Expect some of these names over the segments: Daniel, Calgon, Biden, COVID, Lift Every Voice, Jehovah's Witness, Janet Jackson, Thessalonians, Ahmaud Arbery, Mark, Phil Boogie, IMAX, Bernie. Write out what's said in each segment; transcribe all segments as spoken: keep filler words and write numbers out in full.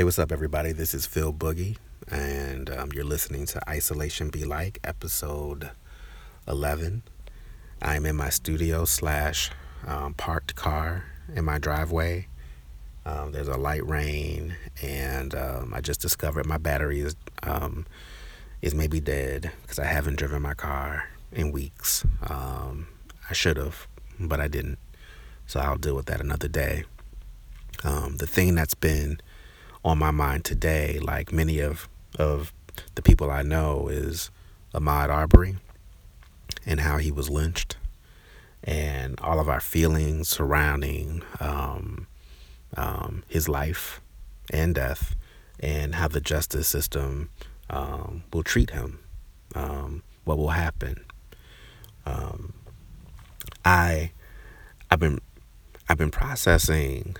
Hey, what's up, everybody? This is Phil Boogie, and um, you're listening to Isolation Be Like, episode eleven. I'm in my studio slash um, parked car in my driveway. Um, there's a light rain, and um, I just discovered my battery is um, is maybe dead because I haven't driven my car in weeks. Um, I should have, but I didn't. So I'll deal with that another day. Um, the thing that's been on my mind today, like many of, of the people I know, is Ahmaud Arbery and how he was lynched, and all of our feelings surrounding um, um, his life and death, and how the justice system um, will treat him, um, what will happen. Um, I, I've been, I've been processing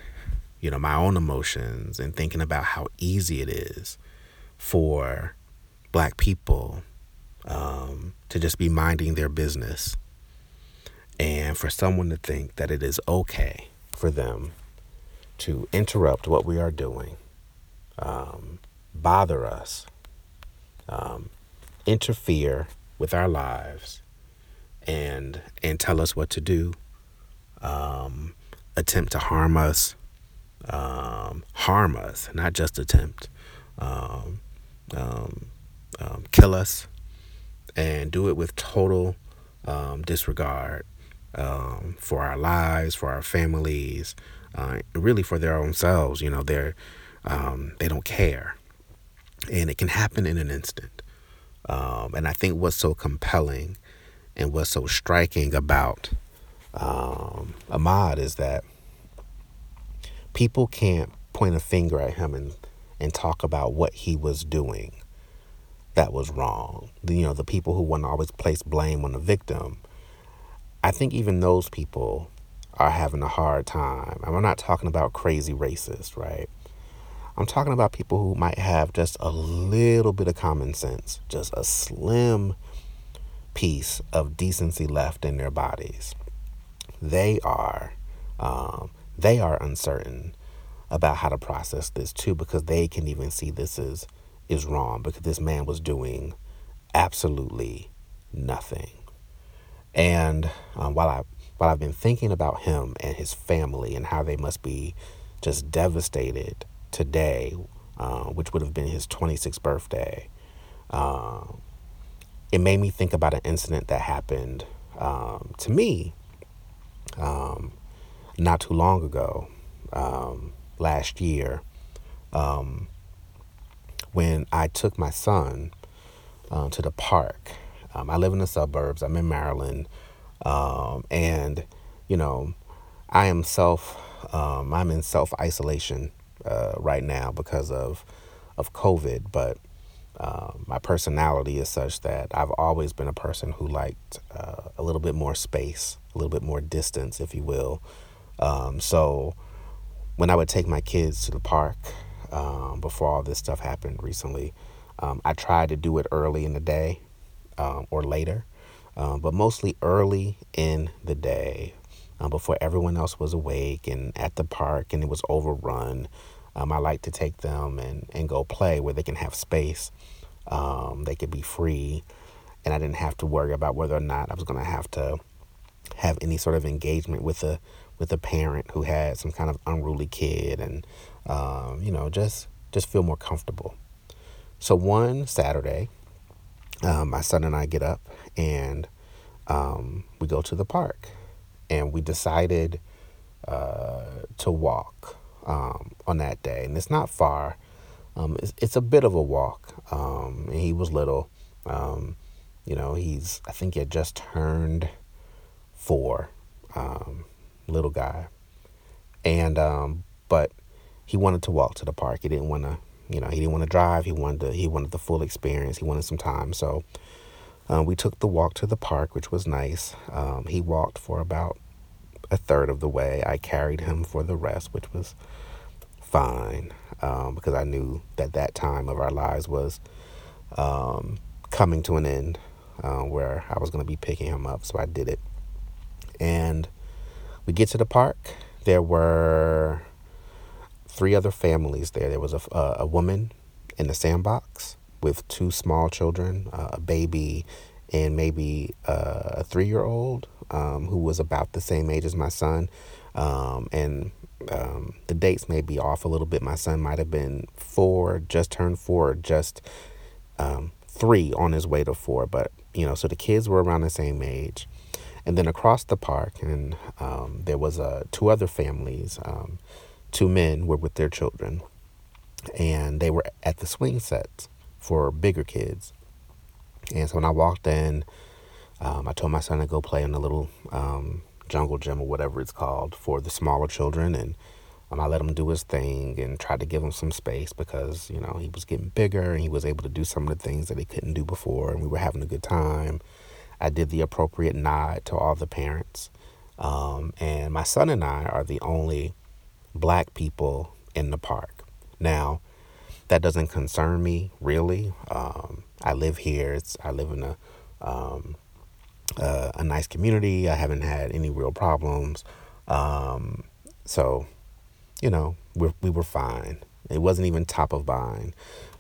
you know, my own emotions and thinking about how easy it is for black people um, to just be minding their business, and for someone to think that it is okay for them to interrupt what we are doing, um, bother us, um, interfere with our lives, and and tell us what to do, um, attempt to harm us, Um, harm us, not just attempt, um, um, um, kill us, and do it with total um, disregard um, for our lives, for our families, uh, really for their own selves. You know, they're um, they don't care, and it can happen in an instant. Um, and I think what's so compelling and what's so striking about um, Ahmaud is that people can't point a finger at him and, and talk about what he was doing that was wrong. You know, the people who want to always place blame on the victim, I think even those people are having a hard time. And I'm not talking about crazy racists, right? I'm talking about people who might have just a little bit of common sense, just a slim piece of decency left in their bodies. They are... Um, They are uncertain about how to process this too, because they can even see this is, is wrong, because this man was doing absolutely nothing. And um, while I while I've been thinking about him and his family and how they must be just devastated today, uh, which would have been his twenty-sixth birthday, uh, it made me think about an incident that happened um, to me. Um, Not too long ago, um, last year, um, when I took my son uh, to the park. Um, I live in the suburbs. I'm in Maryland, um, and you know, I am self. Um, I'm in self isolation uh, right now because of of COVID. But uh, my personality is such that I've always been a person who liked uh, a little bit more space, a little bit more distance, if you will. Um, so when I would take my kids to the park, um, before all this stuff happened recently, um, I tried to do it early in the day, um, or later, um, but mostly early in the day, um, before everyone else was awake and at the park and it was overrun. Um, I like to take them and, and go play where they can have space. Um, they could be free, and I didn't have to worry about whether or not I was going to have to have any sort of engagement with a with a parent who had some kind of unruly kid, and, um, you know, just, just feel more comfortable. So one Saturday, um, my son and I get up and, um, we go to the park, and we decided, uh, to walk, um, on that day. And it's not far. Um, it's, it's a bit of a walk. Um, and he was little, um, you know, he's, I think he had just turned four, um, little guy, and um but he wanted to walk to the park. He didn't want to, you know, he didn't want to drive. He wanted to, he wanted the full experience. He wanted some time. So um, we took the walk to the park, which was nice. Um, he walked for about a third of the way. I carried him for the rest, which was fine, um, because I knew that that time of our lives was um, coming to an end, uh, where I was going to be picking him up. So I did it, and we get to the park. There were three other families there. There was a, a, a woman in the sandbox with two small children, uh, a baby and maybe uh, a three-year-old um, who was about the same age as my son. Um, and um, the dates may be off a little bit. My son might have been four, just turned four, just um, three on his way to four. But, you know, so the kids were around the same age. And then across the park, and um, there was uh, two other families. Um, two men were with their children, and they were at the swing sets for bigger kids. And so when I walked in, um, I told my son to go play in the little um, jungle gym or whatever it's called for the smaller children. And um, I let him do his thing and tried to give him some space because, you know, he was getting bigger and he was able to do some of the things that he couldn't do before. And we were having a good time. I did the appropriate nod to all the parents. Um, and my son and I are the only black people in the park. Now, that doesn't concern me, really. Um, I live here. It's, I live in a um, uh, a nice community. I haven't had any real problems. Um, so, you know, we we were fine. It wasn't even top of mind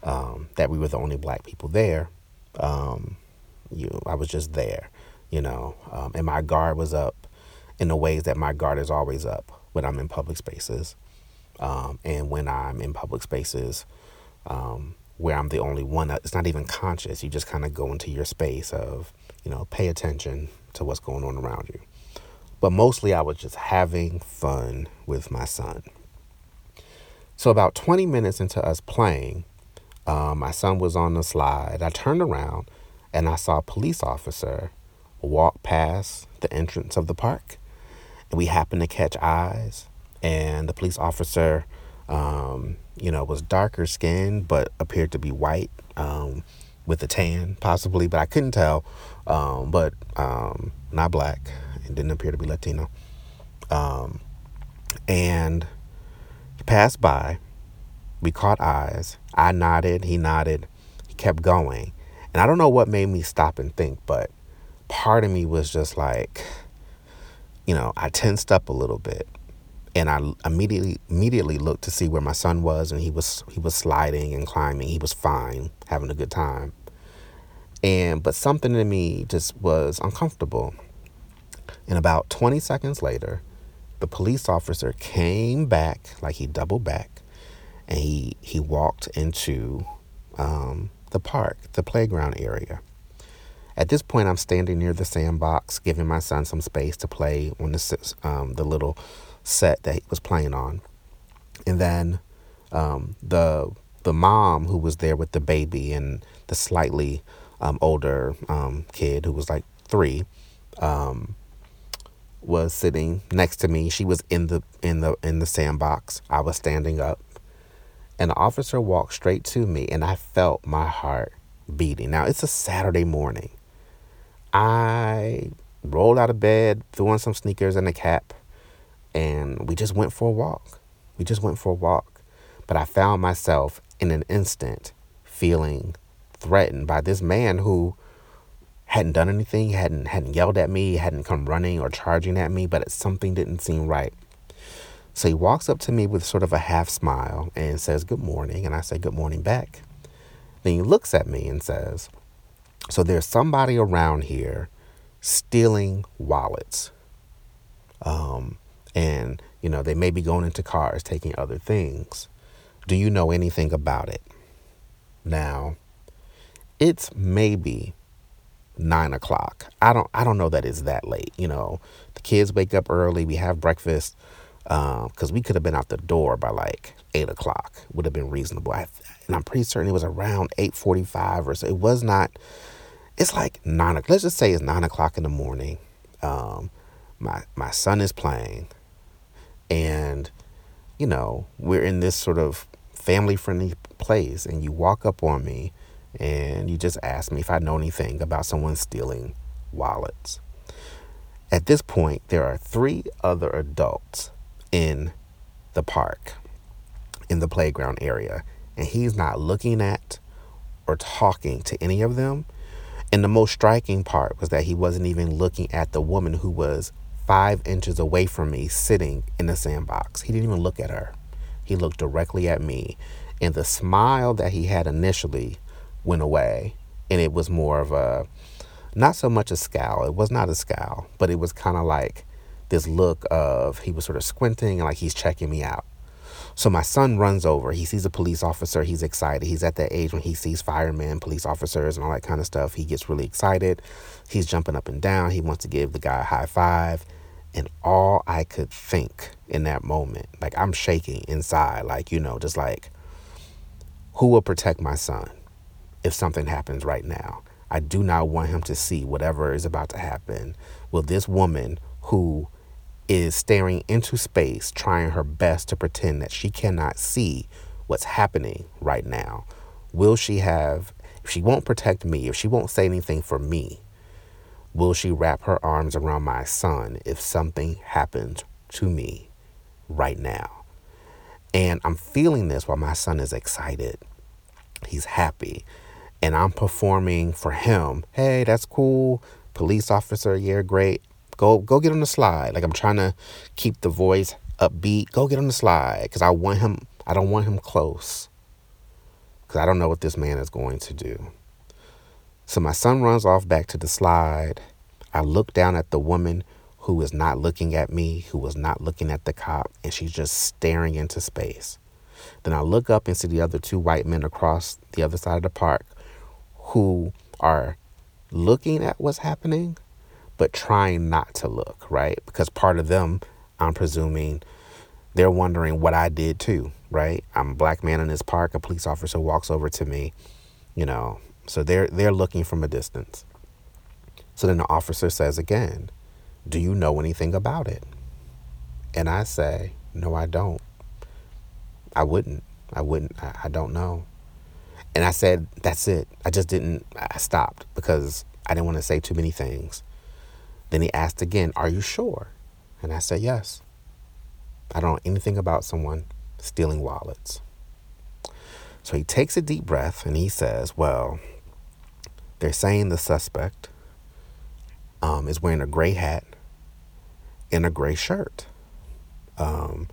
um, that we were the only black people there. Um, you know, I was just there, you know, um, and my guard was up in the ways that my guard is always up when I'm in public spaces. Um, and when I'm in public spaces um, where I'm the only one, it's not even conscious. You just kind of go into your space of, you know, pay attention to what's going on around you. But mostly I was just having fun with my son. So about twenty minutes into us playing, um, my son was on the slide. I turned around and I saw a police officer walk past the entrance of the park. And we happened to catch eyes. And the police officer, um, you know, was darker skinned, but appeared to be white um, with a tan, possibly. But I couldn't tell, um, but um, not black and didn't appear to be Latino. Um, and he passed by. We caught eyes. I nodded. He nodded. He kept going. And I don't know what made me stop and think, but part of me was just like, you know, I tensed up a little bit. And I immediately immediately looked to see where my son was, and he was he was sliding and climbing. He was fine, having a good time. And but something in me just was uncomfortable. And about twenty seconds later, the police officer came back, like he doubled back, and he he walked into um, the park, the playground area. At this point, I'm standing near the sandbox, giving my son some space to play on the um, the little set that he was playing on. And then um, the the mom who was there with the baby and the slightly um, older um, kid who was like three um, was sitting next to me. She was in the in the in the sandbox. I was standing up, and the officer walked straight to me, and I felt my heart beating. Now it's a Saturday morning. I rolled out of bed, threw on some sneakers and a cap. And we just went for a walk. We just went for a walk. But I found myself in an instant feeling threatened by this man who hadn't done anything, hadn't hadn't yelled at me, hadn't come running or charging at me, but something didn't seem right. So he walks up to me with sort of a half smile and says, "Good morning." And I say, "Good morning" back. Then he looks at me and says, "So there's somebody around here stealing wallets. Um... And, you know, they may be going into cars, taking other things. Do you know anything about it?" Now, it's maybe nine o'clock. I don't I don't know that it's that late. You know, the kids wake up early. We have breakfast because uh, we could have been out the door by like eight o'clock. Would have been reasonable. I, and I'm pretty certain it was around eight forty-five or so. It was not. It's like nine o'clock. Let's just say it's nine o'clock in the morning. Um, my my son is playing. And, you know, we're in this sort of family-friendly place, and you walk up on me and you just ask me if I know anything about someone stealing wallets. At this point, there are three other adults in the park, in the playground area, and he's not looking at or talking to any of them. And the most striking part was that he wasn't even looking at the woman who was five inches away from me sitting in the sandbox. He didn't even look at her. He looked directly at me, and the smile that he had initially went away, and it was more of a, not so much a scowl. It was not a scowl, but it was kind of like this look of, he was sort of squinting and like he's checking me out. So my son runs over. He sees a police officer. He's excited. He's at that age when he sees firemen, police officers, and all that kind of stuff. He gets really excited. He's jumping up and down. He wants to give the guy a high five. And all I could think in that moment, like I'm shaking inside, like, you know, just like, who will protect my son if something happens right now? I do not want him to see whatever is about to happen. Will this woman who is staring into space, trying her best to pretend that she cannot see what's happening right now. Will she have, if she won't protect me, if she won't say anything for me, will she wrap her arms around my son if something happens to me right now? And I'm feeling this while my son is excited. He's happy. And I'm performing for him. Hey, that's cool. Police officer, yeah, great. Go go get on the slide. Like, I'm trying to keep the voice upbeat. Go get on the slide, because I want him. I don't want him close, because I don't know what this man is going to do. So my son runs off back to the slide. I look down at the woman who is not looking at me, who was not looking at the cop, and she's just staring into space. Then I look up and see the other two white men across the other side of the park who are looking at what's happening, but trying not to look, right? Because part of them, I'm presuming, they're wondering what I did too, right? I'm a black man in this park. A police officer walks over to me, you know. So they're they're looking from a distance. So then the officer says again, do you know anything about it? And I say, no, I don't. I wouldn't. I wouldn't. I, I don't know. And I said, that's it. I just didn't. I stopped because I didn't want to say too many things. Then he asked again, are you sure? And I said, yes. I don't know anything about someone stealing wallets. So he takes a deep breath and he says, well, they're saying the suspect um, is wearing a gray hat and a gray shirt. Um,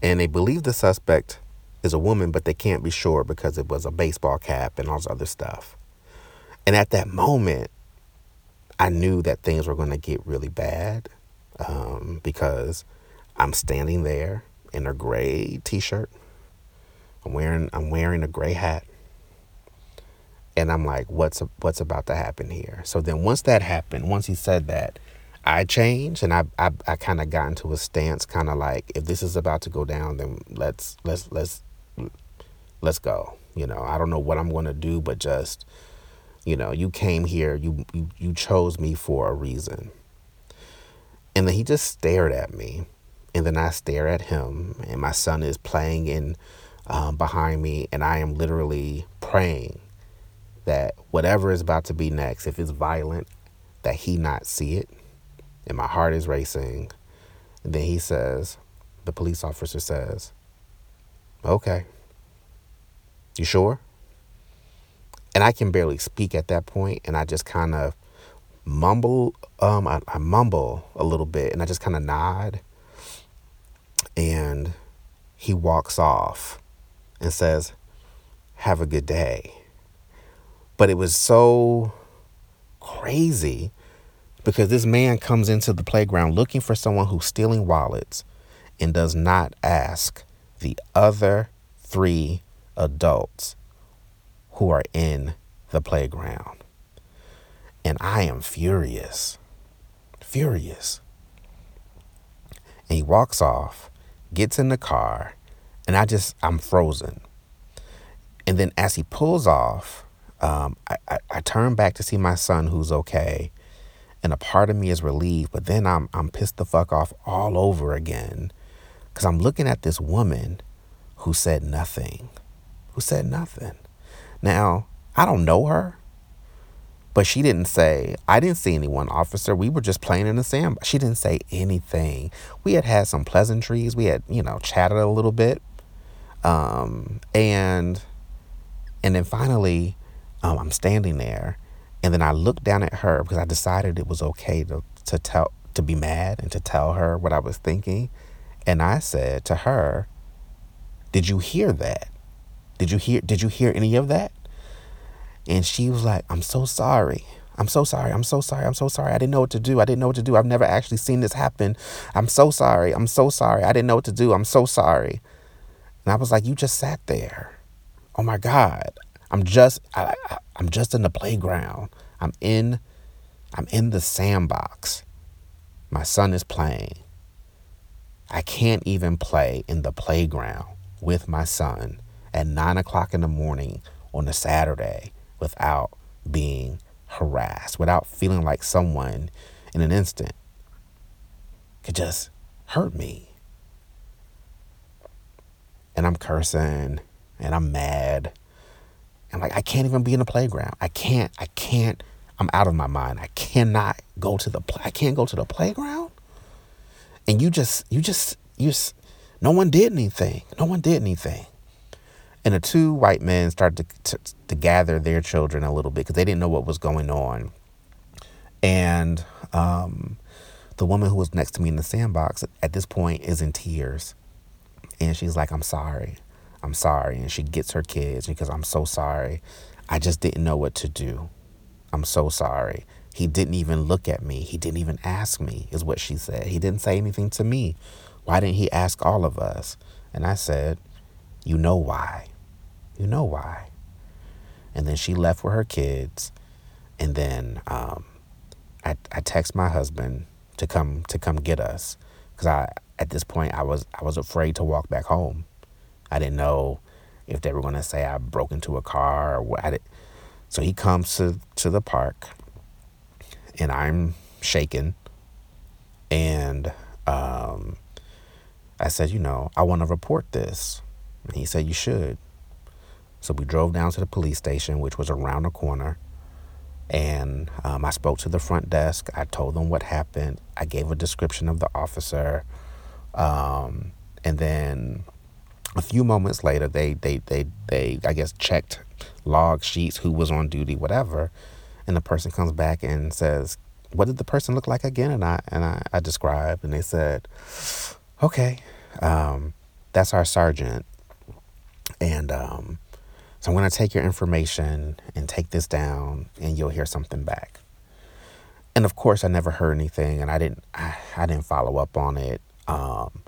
and they believe the suspect is a woman, but they can't be sure because it was a baseball cap and all this other stuff. And at that moment, I knew that things were going to get really bad um, because I'm standing there in a gray t-shirt. I'm wearing I'm wearing a gray hat. And I'm like, what's what's about to happen here? So then once that happened, once he said that, I changed and I I, I kind of got into a stance, kind of like, if this is about to go down, then let's let's let's let's go. You know, I don't know what I'm going to do, but just, you know, you came here, you, you you chose me for a reason. And then he just stared at me. And then I stare at him. And my son is playing in um, behind me. And I am literally praying that whatever is about to be next, if it's violent, that he not see it. And my heart is racing. And then he says, the police officer says, okay, you sure? And I can barely speak at that point, and I just kind of mumble, um, I, I mumble a little bit, and I just kind of nod. And he walks off and says, have a good day. But it was so crazy because this man comes into the playground looking for someone who's stealing wallets and does not ask the other three adults who are in the playground. And I am furious, furious. And he walks off, gets in the car, and I just, I'm frozen. And then as he pulls off, um, I, I, I turn back to see my son who's okay. And a part of me is relieved, but then I'm, I'm pissed the fuck off all over again. Cause I'm looking at this woman who said nothing, who said nothing. Now, I don't know her, but she didn't say, I didn't see anyone, officer. We were just playing in the sand. She didn't say anything. We had had some pleasantries. We had, you know, chatted a little bit. Um, and and then finally, um, I'm standing there. And then I looked down at her because I decided it was okay to, to tell, to be mad and to tell her what I was thinking. And I said to her, Did you hear that? Did you hear, did you hear any of that? And she was like, I'm so sorry. I'm so sorry. I'm so sorry. I'm so sorry. I didn't know what to do. I didn't know what to do. I've never actually seen this happen. I'm so sorry. I'm so sorry. I didn't know what to do. I'm so sorry. And I was like, you just sat there. Oh my God. I'm just, I, I, I'm just in the playground. I'm in, I'm in the sandbox. My son is playing. I can't even play in the playground with my son at nine o'clock in the morning on a Saturday without being harassed, without feeling like someone in an instant could just hurt me. And I'm cursing and I'm mad. I'm like, I can't even be in the playground. I can't, I can't, I'm out of my mind. I cannot go to the, pl- I can't go to the playground. And you just, you just, you just, no one did anything. No one did anything. And the two white men started to, to, to gather their children a little bit because they didn't know what was going on. And um, the woman who was next to me in the sandbox at this point is in tears. And she's like, I'm sorry. I'm sorry. And she gets her kids because I'm so sorry. I just didn't know what to do. I'm so sorry. He didn't even look at me. He didn't even ask me, is what she said. He didn't say anything to me. Why didn't he ask all of us? And I said, you know why. You know why. And then she left with her kids. And then um, I, I text my husband to come to come get us. Because I at this point, I was I was afraid to walk back home. I didn't know if they were going to say I broke into a car or what. I did. So he comes to, to the park. And I'm shaken. And um, I said, you know, I want to report this. And he said, you should. So we drove down to the police station, which was around the corner. And um, I spoke to the front desk. I told them what happened. I gave a description of the officer. Um, and then a few moments later, they, they, they, they, I guess, checked log sheets, who was on duty, whatever. And the person comes back and says, what did the person look like again? And I and I, I described, and they said, okay, um, that's our sergeant. And um, so I'm going to take your information and take this down, and you'll hear something back. And, of course, I never heard anything, and I didn't I, I didn't follow up on it. Um,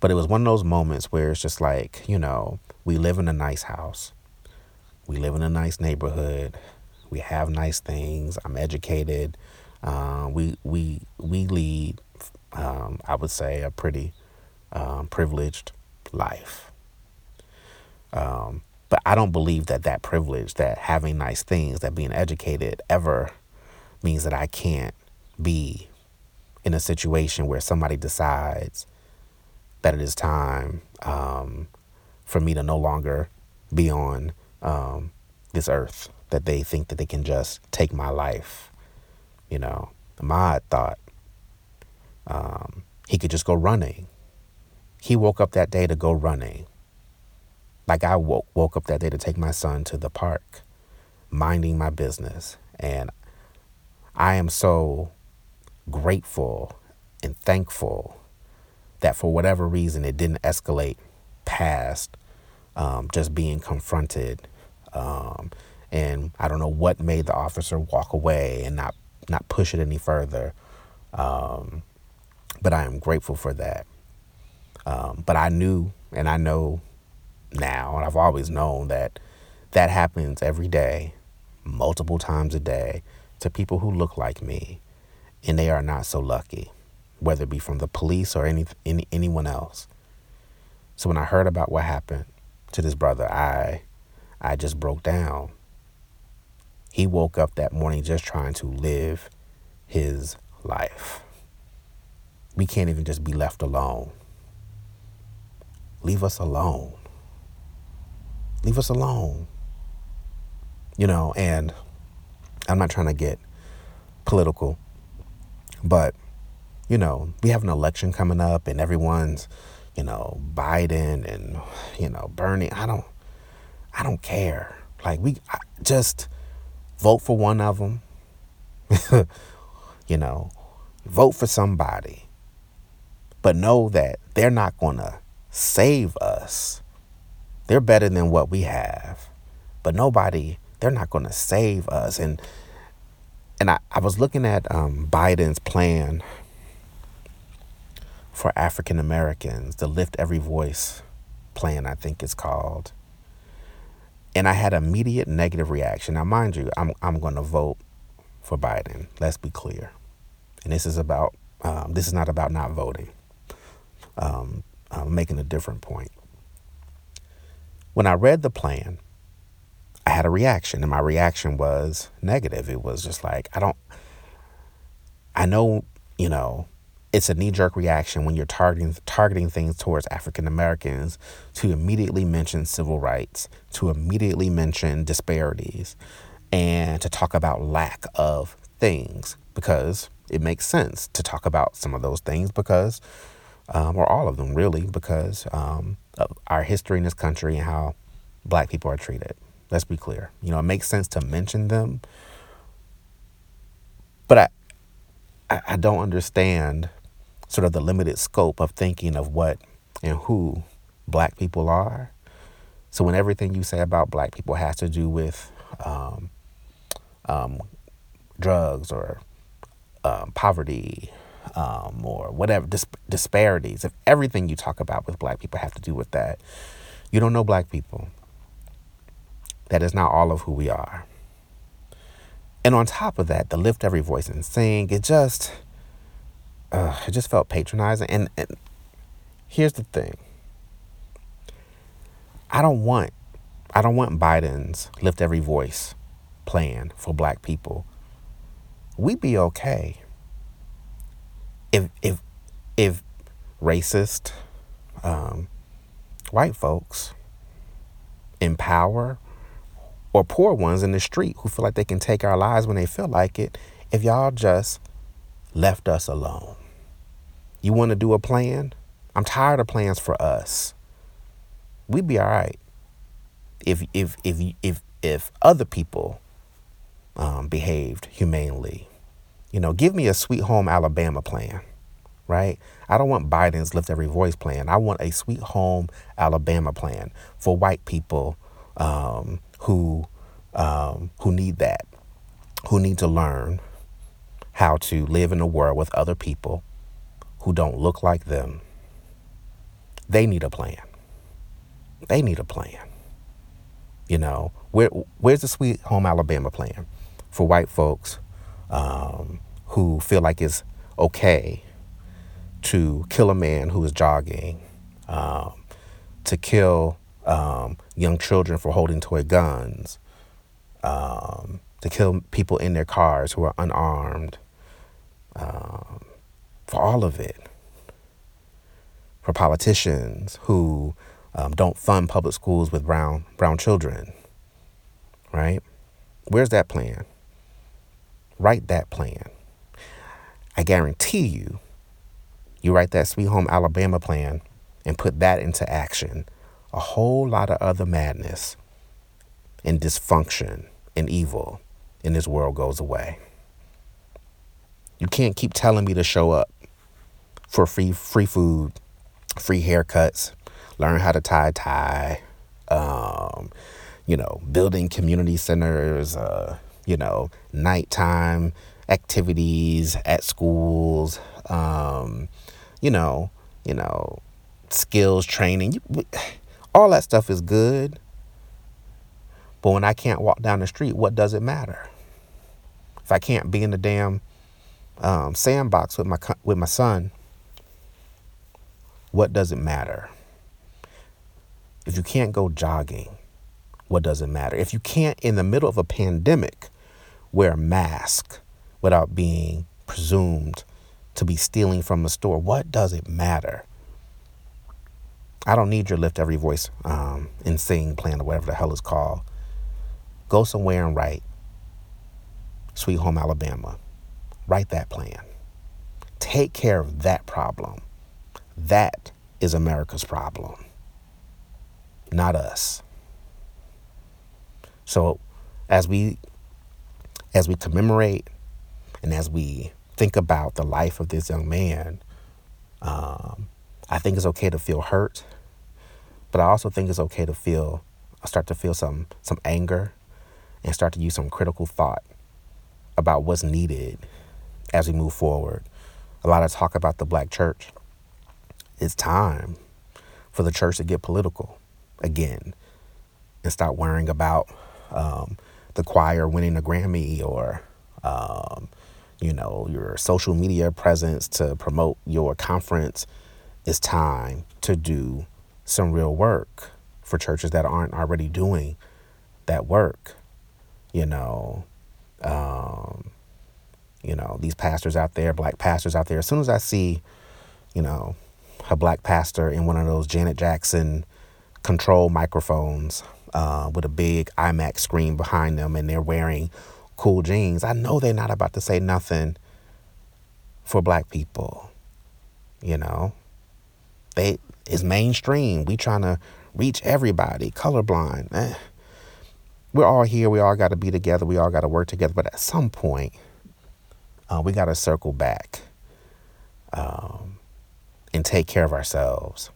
but it was one of those moments where it's just like, you know, we live in a nice house. We live in a nice neighborhood. We have nice things. I'm educated. Uh, we we we lead, um, I would say, a pretty um, privileged life. Um, but I don't believe that that privilege, that having nice things, that being educated ever means that I can't be in a situation where somebody decides that it is time um, for me to no longer be on um, this earth. That they think that they can just take my life. You know, Ahmaud thought um, he could just go running. He woke up that day to go running. Like I woke, woke up that day to take my son to the park, minding my business. And I am so grateful and thankful that for whatever reason, it didn't escalate past um, just being confronted. Um, And I don't know what made the officer walk away and not, not push it any further. Um, but I am grateful for that. Um, but I knew, and I know now, and I've always known that that happens every day, multiple times a day, to people who look like me, and they are not so lucky, whether it be from the police or any, any anyone else. So when I heard about what happened to this brother, I I just broke down. He woke up that morning just trying to live his life. We can't even just be left alone. Leave us alone. Leave us alone. You know, and I'm not trying to get political, but, you know, we have an election coming up and everyone's, you know, Biden and, you know, Bernie. I don't, I don't care. Like we I just... vote for one of them, you know, vote for somebody, but know that they're not going to save us. They're better than what we have. But nobody, they're not going to save us. And and I, I was looking at um, Biden's plan for African Americans, the Lift Every Voice plan, I think it's called. And I had immediate negative reaction. Now, mind you, I'm I'm going to vote for Biden. Let's be clear. And this is about um, this is not about not voting. Um, I'm making a different point. When I read the plan, I had a reaction, and my reaction was negative. It was just like, I don't. I know, you know, it's a knee-jerk reaction when you're targeting targeting things towards African Americans to immediately mention civil rights, to immediately mention disparities, and to talk about lack of things, because it makes sense to talk about some of those things because, um, or all of them really, because um, of our history in this country and how Black people are treated. Let's be clear. You know, it makes sense to mention them, but I, I, I don't understand sort of the limited scope of thinking of what and who Black people are. So when everything you say about Black people has to do with um, um, drugs or um, poverty um, or whatever, dis- disparities, if everything you talk about with Black people have to do with that, you don't know Black people. That is not all of who we are. And on top of that, the Lift Every Voice and Sing, it just... Uh, it just felt patronizing. And, and here's the thing. I don't want, I don't want Biden's Lift Every Voice plan for Black people. We'd be okay if, if, if racist um, white folks in power, or poor ones in the street who feel like they can take our lives when they feel like it, if y'all just left us alone. You want to do a plan? I'm tired of plans for us. We'd be all right if if if if if other people um, behaved humanely. You know, give me a Sweet Home Alabama plan, right? I don't want Biden's Lift Every Voice plan. I want a Sweet Home Alabama plan for white people um, who um, who need that, who need to learn how to live in a world with other people who don't look like them. They need a plan. They need a plan. You know, where where's the Sweet Home Alabama plan for white folks um, who feel like it's okay to kill a man who is jogging, um, to kill um, young children for holding toy guns, um, to kill people in their cars who are unarmed, Um, for all of it, for politicians who um, don't fund public schools with brown brown children, right? Where's that plan? Write that plan. I guarantee you, you write that Sweet Home Alabama plan and put that into action, a whole lot of other madness and dysfunction and evil in this world goes away. You can't keep telling me to show up for free free food, free haircuts, learn how to tie-tie, um, you know, building community centers, uh, you know, nighttime activities at schools, um, you know, you know, skills training. You, all that stuff is good. But when I can't walk down the street, what does it matter? If I can't be in the damn Um, sandbox with my with my son, what does it matter? If you can't go jogging, what does it matter? If you can't, in the middle of a pandemic, wear a mask without being presumed to be stealing from a store, what does it matter? I don't need your Lift Every Voice um, and Sing plan or whatever the hell it's called. Go somewhere and write Sweet Home Alabama. Write that plan. Take care of that problem. That is America's problem, not us. So as we as we commemorate and as we think about the life of this young man, um, I think it's okay to feel hurt, But I also think it's okay to feel, start to feel some some anger and start to use some critical thought about what's needed as we move forward. A lot of talk about the black church. It's time for the church to get political again and stop worrying about um, the choir winning a Grammy or, um, you know, your social media presence to promote your conference. It's time to do some real work for churches that aren't already doing that work. You know, um, you know, these pastors out there, black pastors out there, as soon as I see, you know, a black pastor in one of those Janet Jackson control microphones uh, with a big IMAX screen behind them and they're wearing cool jeans, I know they're not about to say nothing for black people. You know, they it's mainstream. We trying to reach everybody, colorblind. Eh. We're all here. We all got to be together. We all got to work together. But at some point, uh, we got to circle back um, and take care of ourselves.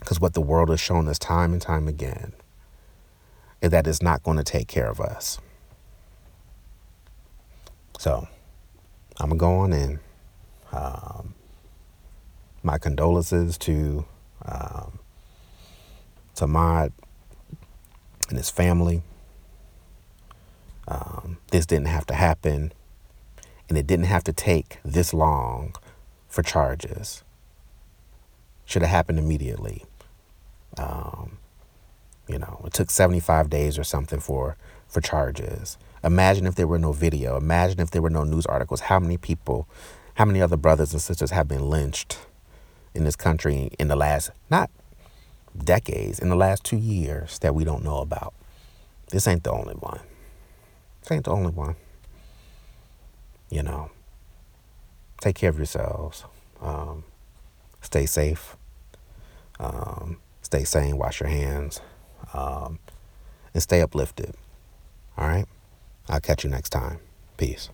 Because what the world has shown us time and time again is that it's not going to take care of us. So I'm going to go on in. Um, my condolences to um, to Ahmaud and his family. Um, this didn't have to happen, and it didn't have to take this long for charges. Should have happened immediately. Um, you know, it took seventy-five days or something for, for charges. Imagine if there were no video. Imagine if there were no news articles. How many people, how many other brothers and sisters have been lynched in this country in the last, not decades, in the last two years that we don't know about? This ain't the only one. This ain't the only one. You know, take care of yourselves. Um, stay safe. Um, stay sane. Wash your hands. Um, and stay uplifted. All right? I'll catch you next time. Peace.